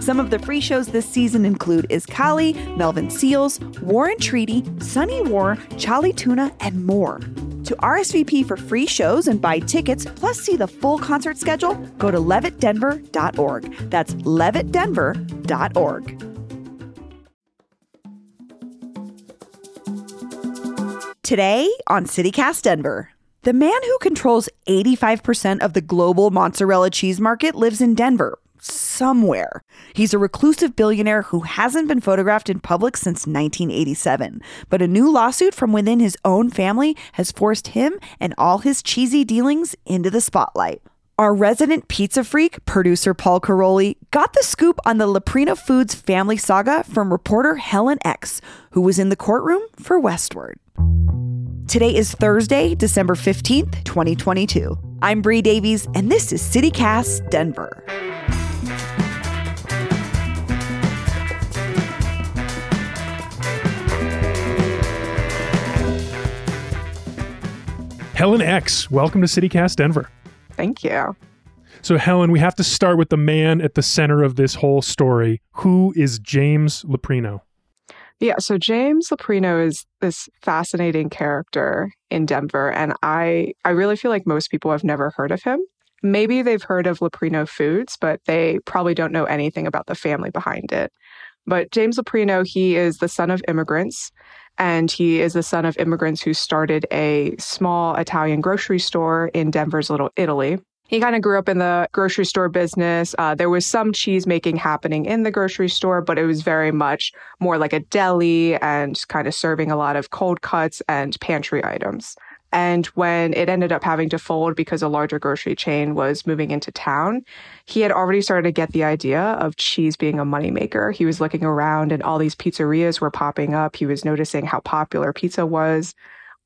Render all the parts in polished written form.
Some of the free shows this season include Is Kali, Melvin Seals, War and Treaty, Sunny War, Chali Tuna, and more. To RSVP for free shows and buy tickets, plus see the full concert schedule, go to levittdenver.org. That's levittdenver.org. Today on CityCast Denver. The man who controls 85% of the global mozzarella cheese market lives in Denver. Somewhere. He's a reclusive billionaire who hasn't been photographed in public since 1987. But a new lawsuit from within his own family has forced him and all his cheesy dealings into the spotlight. Our resident pizza freak, producer Paul Caroli, got the scoop on the Leprino Foods family saga from reporter Helen X, who was in the courtroom for Westword. Today is Thursday, December 15th, 2022. I'm Bree Davies, and this is CityCast Denver. Helen X, welcome to CityCast Denver. Thank you. So Helen, we have to start with the man at the center of this whole story. Who is James Leprino? Yeah, so James Leprino is this fascinating character in Denver, and I really feel like most people have never heard of him. Maybe they've heard of Leprino Foods, but they probably don't know anything about the family behind it. But James Leprino, he is the son of immigrants, and he is the son of immigrants who started a small Italian grocery store in Denver's Little Italy. He kind of grew up in the grocery store business. There was some cheese making happening in the grocery store, but it was very much more like a deli and kind of serving a lot of cold cuts and pantry items. And when it ended up having to fold because a larger grocery chain was moving into town, he had already started to get the idea of cheese being a moneymaker. He was looking around and all these pizzerias were popping up. He was noticing how popular pizza was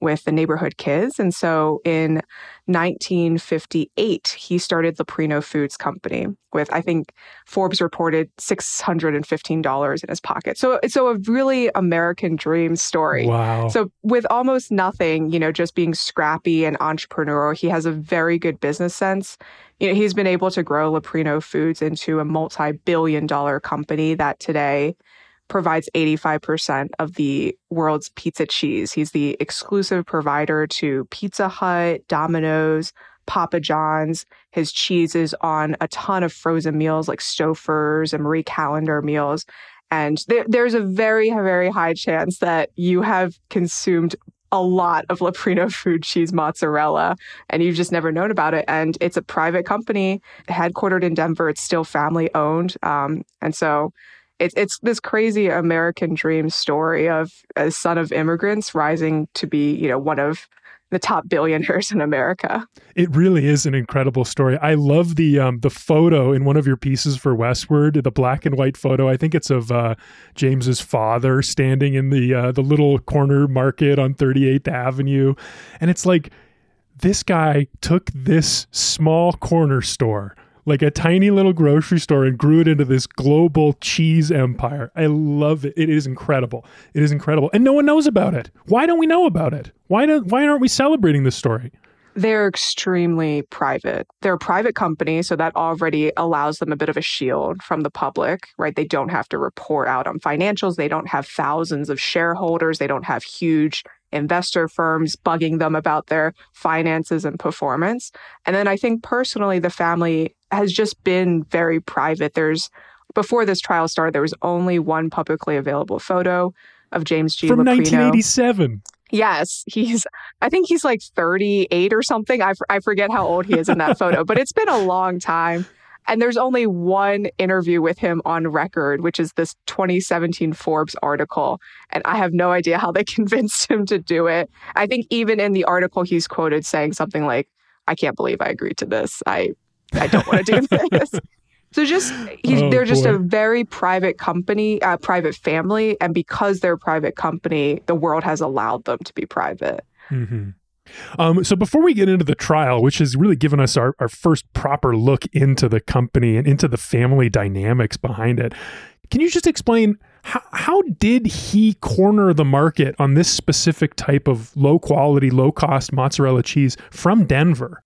with the neighborhood kids. And so in 1958, he started Leprino Foods Company with, I think Forbes reported $615 in his pocket. So a really American dream story. Wow. So with almost nothing, you know, just being scrappy and entrepreneurial, he has a very good business sense. You know, he's been able to grow Leprino Foods into a multi-billion-dollar company that today provides 85% of the world's pizza cheese. He's the exclusive provider to Pizza Hut, Domino's, Papa John's. His cheese is on a ton of frozen meals like Stouffer's and Marie Callender meals. And there's a very, very high chance that you have consumed a lot of Leprino food cheese mozzarella, and you've just never known about it. And it's a private company headquartered in Denver. It's still family owned. And so It's this crazy American dream story of a son of immigrants rising to be, you know, one of the top billionaires in America. It really is an incredible story. I love the photo in one of your pieces for Westward, the black and white photo. I think it's of James's father standing in the little corner market on 38th Avenue. And it's like, this guy took this small corner store, like a tiny little grocery store, and grew it into this global cheese empire. I love it. It is incredible. It is incredible. And no one knows about it. Why don't we know about it? Why aren't we celebrating this story? They're extremely private. They're a private company, so that already allows them a bit of a shield from the public, right? They don't have to report out on financials. They don't have thousands of shareholders. They don't have huge investor firms bugging them about their finances and performance. And then I think personally, the family has just been very private. Before this trial started, there was only one publicly available photo of James G. Leprino. From 1987. Yes, I think he's like 38 or something. I forget how old he is in that photo, but it's been a long time. And there's only one interview with him on record, which is this 2017 Forbes article. And I have no idea how they convinced him to do it. I think even in the article, he's quoted saying something like, "I can't believe I agreed to this. I don't want to do this." So just they're just a very private company, private family. And because they're a private company, the world has allowed them to be private. Mm-hmm. So before we get into the trial, which has really given us our first proper look into the company and into the family dynamics behind it, can you just explain how did he corner the market on this specific type of low quality, low cost mozzarella cheese from Denver?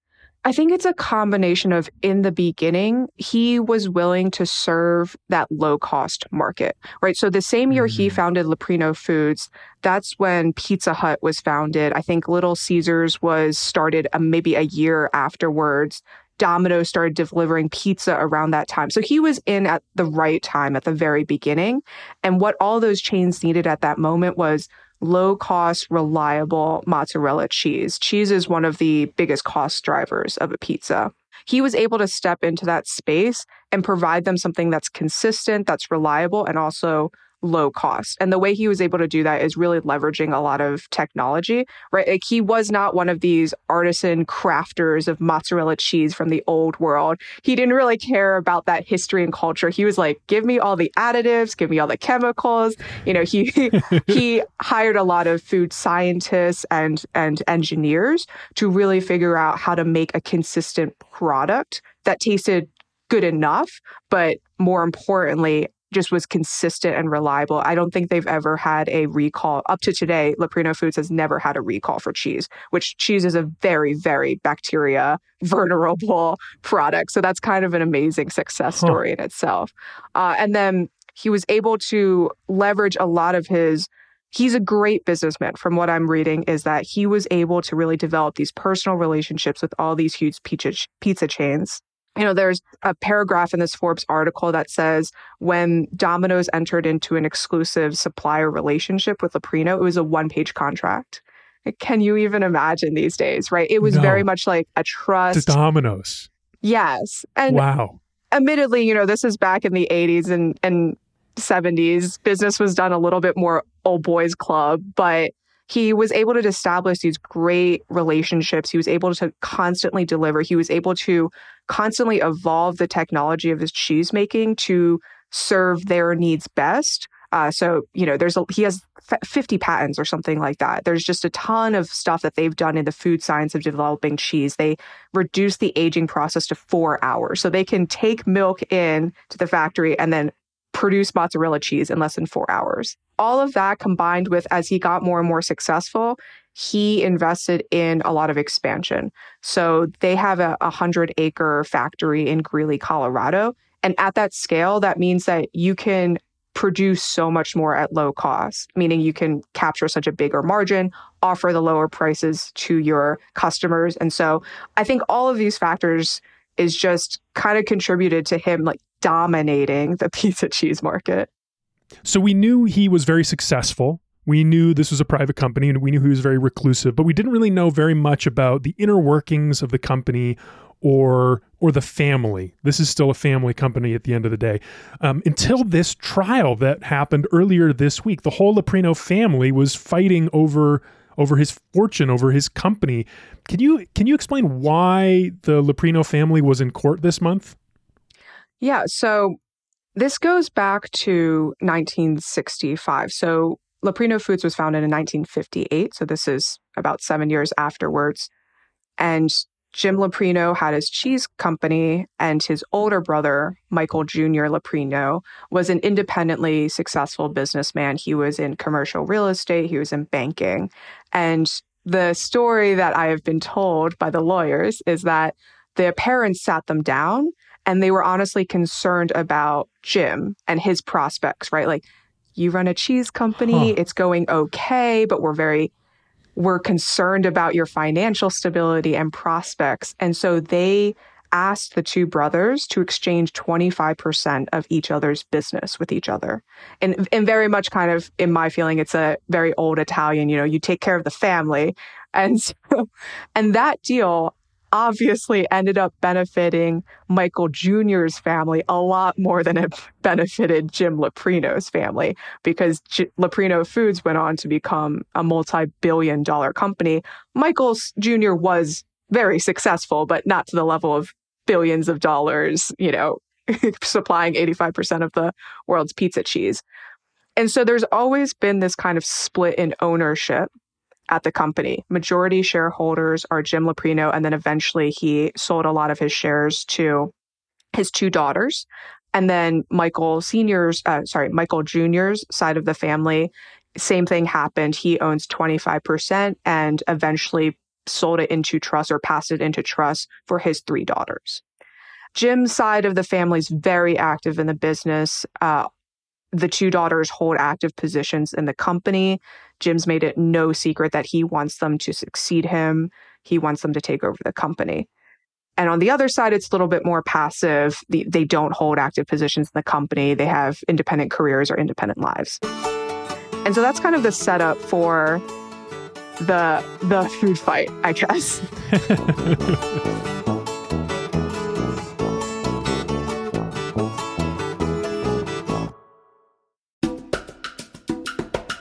I think it's a combination of, in the beginning, he was willing to serve that low-cost market, right? So the same year he founded Leprino Foods, that's when Pizza Hut was founded. I think Little Caesars was started maybe a year afterwards. Domino's started delivering pizza around that time. So he was in at the right time at the very beginning. And what all those chains needed at that moment was low-cost, reliable mozzarella cheese. Cheese is one of the biggest cost drivers of a pizza. He was able to step into that space and provide them something that's consistent, that's reliable, and also low cost. And the way he was able to do that is really leveraging a lot of technology, right? Like, he was not one of these artisan crafters of mozzarella cheese from the old world. He didn't really care about that history and culture. He was like, give me all the additives, give me all the chemicals. You know, he hired a lot of food scientists and engineers to really figure out how to make a consistent product that tasted good enough, but more importantly, just was consistent and reliable. I don't think they've ever had a recall. Up to today, Leprino Foods has never had a recall for cheese, which cheese is a very, very bacteria vulnerable product. So that's kind of an amazing success story in itself. And then he was able to leverage a lot of his... He's a great businessman. From what I'm reading is that he was able to really develop these personal relationships with all these huge pizza chains. You know, there's a paragraph in this Forbes article that says when Domino's entered into an exclusive supplier relationship with Leprino, it was a one-page contract. Like, can you even imagine these days, right? It was very much like a trust. To Domino's. Yes. And wow. Admittedly, you know, this is back in the 80s and 70s. Business was done a little bit more old boys club, but he was able to establish these great relationships. He was able to constantly deliver. He was able to constantly evolve the technology of his cheese making to serve their needs best. So, you know, he has 50 patents or something like that. There's just a ton of stuff that they've done in the food science of developing cheese. They reduce the aging process to 4 hours. So they can take milk in to the factory and then produce mozzarella cheese in less than 4 hours. All of that combined with, as he got more and more successful, he invested in a lot of expansion. So they have a 100-acre factory in Greeley, Colorado. And at that scale, that means that you can produce so much more at low cost, meaning you can capture such a bigger margin, offer the lower prices to your customers. And so I think all of these factors is just kind of contributed to him like dominating the pizza cheese market. So we knew he was very successful. We knew this was a private company and we knew he was very reclusive, but we didn't really know very much about the inner workings of the company or the family. This is still a family company at the end of the day. Until this trial that happened earlier this week, the whole Leprino family was fighting over his fortune, over his company. Can you explain why the Leprino family was in court this month? Yeah, so this goes back to 1965. So Leprino Foods was founded in 1958. So this is about 7 years afterwards. And Jim Leprino had his cheese company, and his older brother, Michael Jr. Leprino, was an independently successful businessman. He was in commercial real estate. He was in banking. And the story that I have been told by the lawyers is that their parents sat them down and they were honestly concerned about Jim and his prospects, right? Like, you run a cheese company, it's going okay, but we're concerned about your financial stability and prospects. And so they asked the two brothers to exchange 25% of each other's business with each other. And very much kind of, in my feeling, it's a very old Italian, you know, you take care of the family. And so, and that deal obviously ended up benefiting Michael Jr.'s family a lot more than it benefited Jim Leprino's family, because Leprino Foods went on to become a multi-billion-dollar company. Michael Jr. was very successful, but not to the level of billions of dollars, you know, supplying 85% of the world's pizza cheese. And so there's always been this kind of split in ownership at the company. Majority shareholders are Jim Leprino, and then eventually he sold a lot of his shares to his two daughters. And then Michael Jr.'s side of the family, same thing happened. He owns 25% and eventually sold it into trust or passed it into trust for his three daughters. Jim's side of the family is very active in the business. The two daughters hold active positions in the company. Jim's made it no secret that he wants them to succeed him. He wants them to take over the company. And on the other side, it's a little bit more passive. They don't hold active positions in the company. They have independent careers or independent lives. And so that's kind of the setup for the food fight, I guess.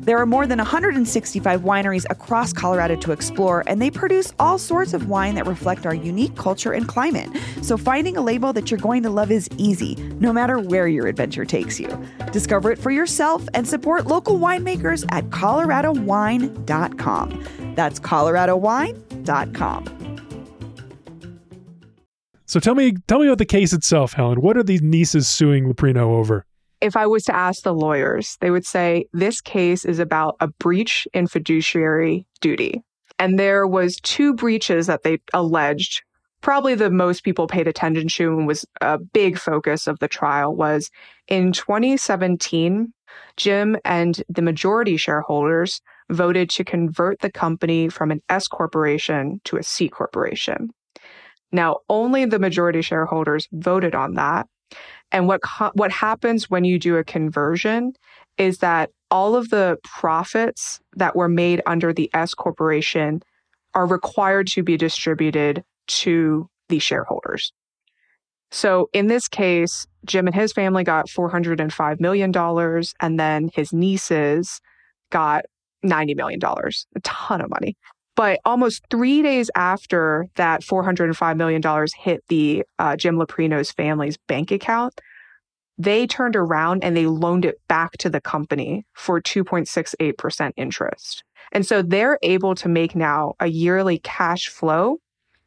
There are more than 165 wineries across Colorado to explore, and they produce all sorts of wine that reflect our unique culture and climate. So finding a label that you're going to love is easy, no matter where your adventure takes you. Discover it for yourself and support local winemakers at ColoradoWine.com. That's ColoradoWine.com. So tell me about the case itself, Helen. What are these nieces suing Leprino over? If I was to ask the lawyers, they would say this case is about a breach in fiduciary duty. And there was two breaches that they alleged. Probably the most people paid attention to and was a big focus of the trial was in 2017, Jim and the majority shareholders voted to convert the company from an S corporation to a C corporation. Now, only the majority shareholders voted on that. And what happens when you do a conversion is that all of the profits that were made under the S corporation are required to be distributed to the shareholders. So in this case, Jim and his family got $405 million, and then his nieces got $90 million, a ton of money. But almost 3 days after that $405 million hit the Jim Leprino's family's bank account, they turned around and they loaned it back to the company for 2.68% interest. And so they're able to make now a yearly cash flow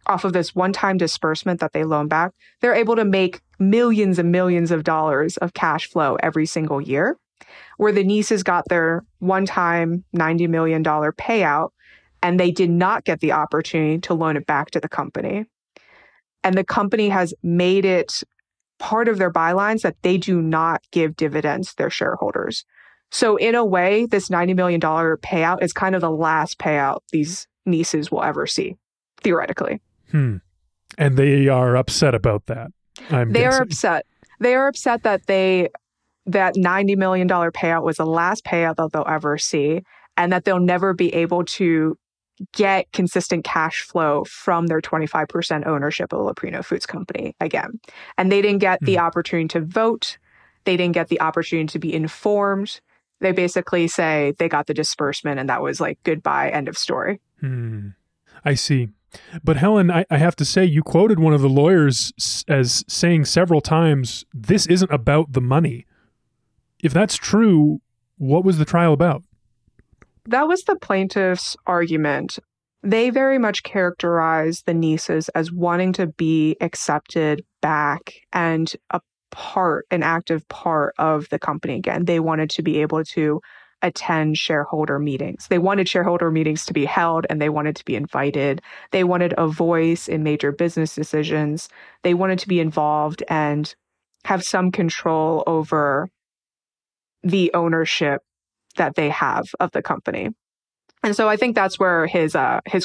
off of this one-time disbursement that they loan back. They're able to make millions and millions of dollars of cash flow every single year, where the nieces got their one-time $90 million payout, and they did not get the opportunity to loan it back to the company. And the company has made it part of their bylines that they do not give dividends to their shareholders. So in a way, this $90 million payout is kind of the last payout these nieces will ever see, theoretically. And they are upset about that. They are upset. They are upset that $90 million payout was the last payout that they'll ever see, and that they'll never be able to get consistent cash flow from their 25% ownership of Leprino Foods Company again. And they didn't get the opportunity to vote. They didn't get the opportunity to be informed. They basically say they got the disbursement and that was like goodbye, end of story. I see. But Helen, I have to say, you quoted one of the lawyers as saying several times, this isn't about the money. If that's true, what was the trial about? That was the plaintiff's argument. They very much characterized the nieces as wanting to be accepted back and an active part of the company again. They wanted to be able to attend shareholder meetings. They wanted shareholder meetings to be held, and they wanted to be invited. They wanted a voice in major business decisions. They wanted to be involved and have some control over the ownership that they have of the company. And so I think that's where his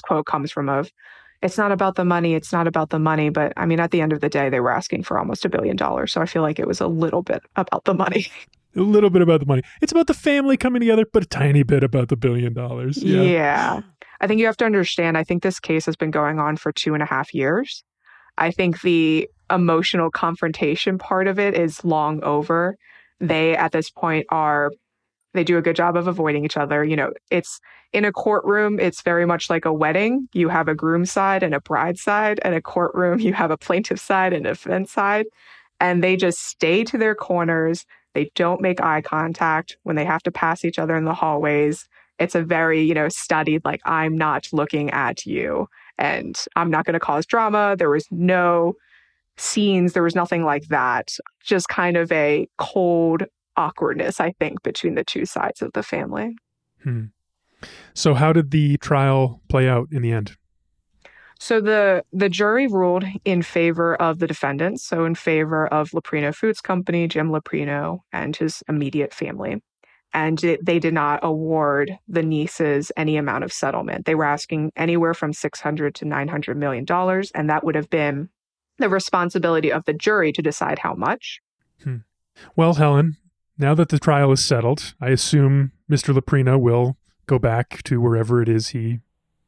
quote comes from of, it's not about the money, it's not about the money. But at the end of the day, they were asking for almost $1 billion. So I feel like it was a little bit about the money. A little bit about the money. It's about the family coming together, but a tiny bit about the $1 billion. Yeah. I think you have to understand, I think this case has been going on for 2.5 years. I think the emotional confrontation part of it is long over. They, at this point, they do a good job of avoiding each other. You know, it's in a courtroom, it's very much like a wedding. You have a groom side and a bride side. In a courtroom, you have a plaintiff side and a defense side. And they just stay to their corners. They don't make eye contact when they have to pass each other in the hallways. It's a very, studied, like, I'm not looking at you and I'm not going to cause drama. There was no scenes. There was nothing like that. Just kind of a cold awkwardness, I think, between the two sides of the family. Hmm. So how did the trial play out in the end? So the jury ruled in favor of the defendants, so in favor of Leprino Foods Company, Jim Leprino, and his immediate family. And they did not award the nieces any amount of settlement. They were asking anywhere from $600 to $900 million, and that would have been the responsibility of the jury to decide how much. Hmm. Well, Helen, now that the trial is settled, I assume Mr. Leprino will go back to wherever it is he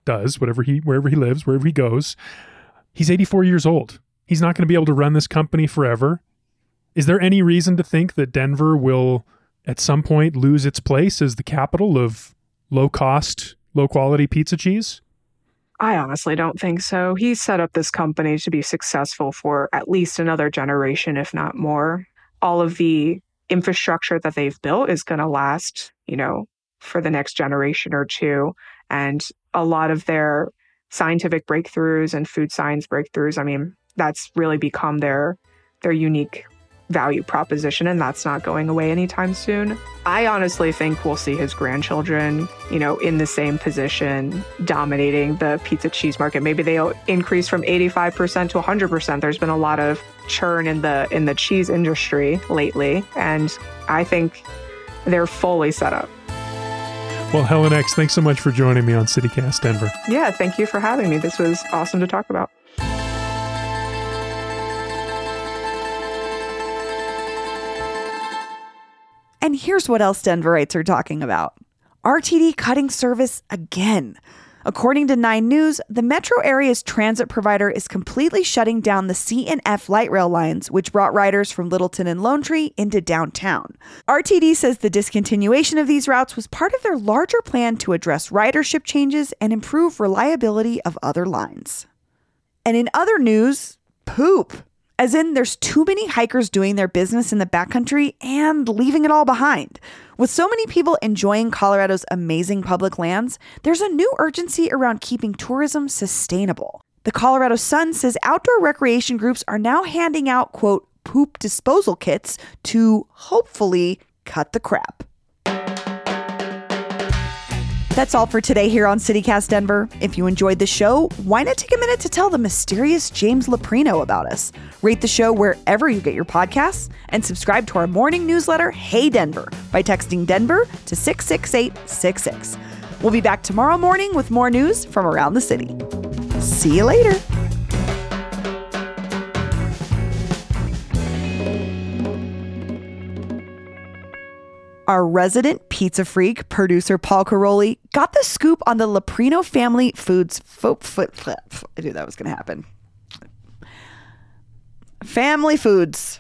does, wherever he lives, wherever he goes. He's 84 years old. He's not going to be able to run this company forever. Is there any reason to think that Denver will at some point lose its place as the capital of low-cost, low-quality pizza cheese? I honestly don't think so. He set up this company to be successful for at least another generation, if not more. All of the infrastructure that they've built is going to last, for the next generation or two. And a lot of their scientific breakthroughs and food science breakthroughs, that's really become their unique value proposition, and that's not going away anytime soon. I honestly think we'll see his grandchildren, in the same position, dominating the pizza cheese market. Maybe they'll increase from 85% to 100%. There's been a lot of churn in the cheese industry lately, and I think they're fully set up. Well, Helen X, thanks so much for joining me on CityCast Denver. Yeah, thank you for having me. This was awesome to talk about. And here's what else Denverites are talking about. RTD cutting service again. According to 9 News, the metro area's transit provider is completely shutting down the C and F light rail lines, which brought riders from Littleton and Lone Tree into downtown. RTD says the discontinuation of these routes was part of their larger plan to address ridership changes and improve reliability of other lines. And in other news, poop. As in, there's too many hikers doing their business in the backcountry and leaving it all behind. With so many people enjoying Colorado's amazing public lands, there's a new urgency around keeping tourism sustainable. The Colorado Sun says outdoor recreation groups are now handing out, quote, poop disposal kits to hopefully cut the crap. That's all for today here on CityCast Denver. If you enjoyed the show, why not take a minute to tell the mysterious James Leprino about us? Rate the show wherever you get your podcasts and subscribe to our morning newsletter, Hey Denver, by texting Denver to 66866. We'll be back tomorrow morning with more news from around the city. See you later. Our resident pizza freak, producer Paul Caroli, got the scoop on the Leprino family foods. I knew that was going to happen. Family foods.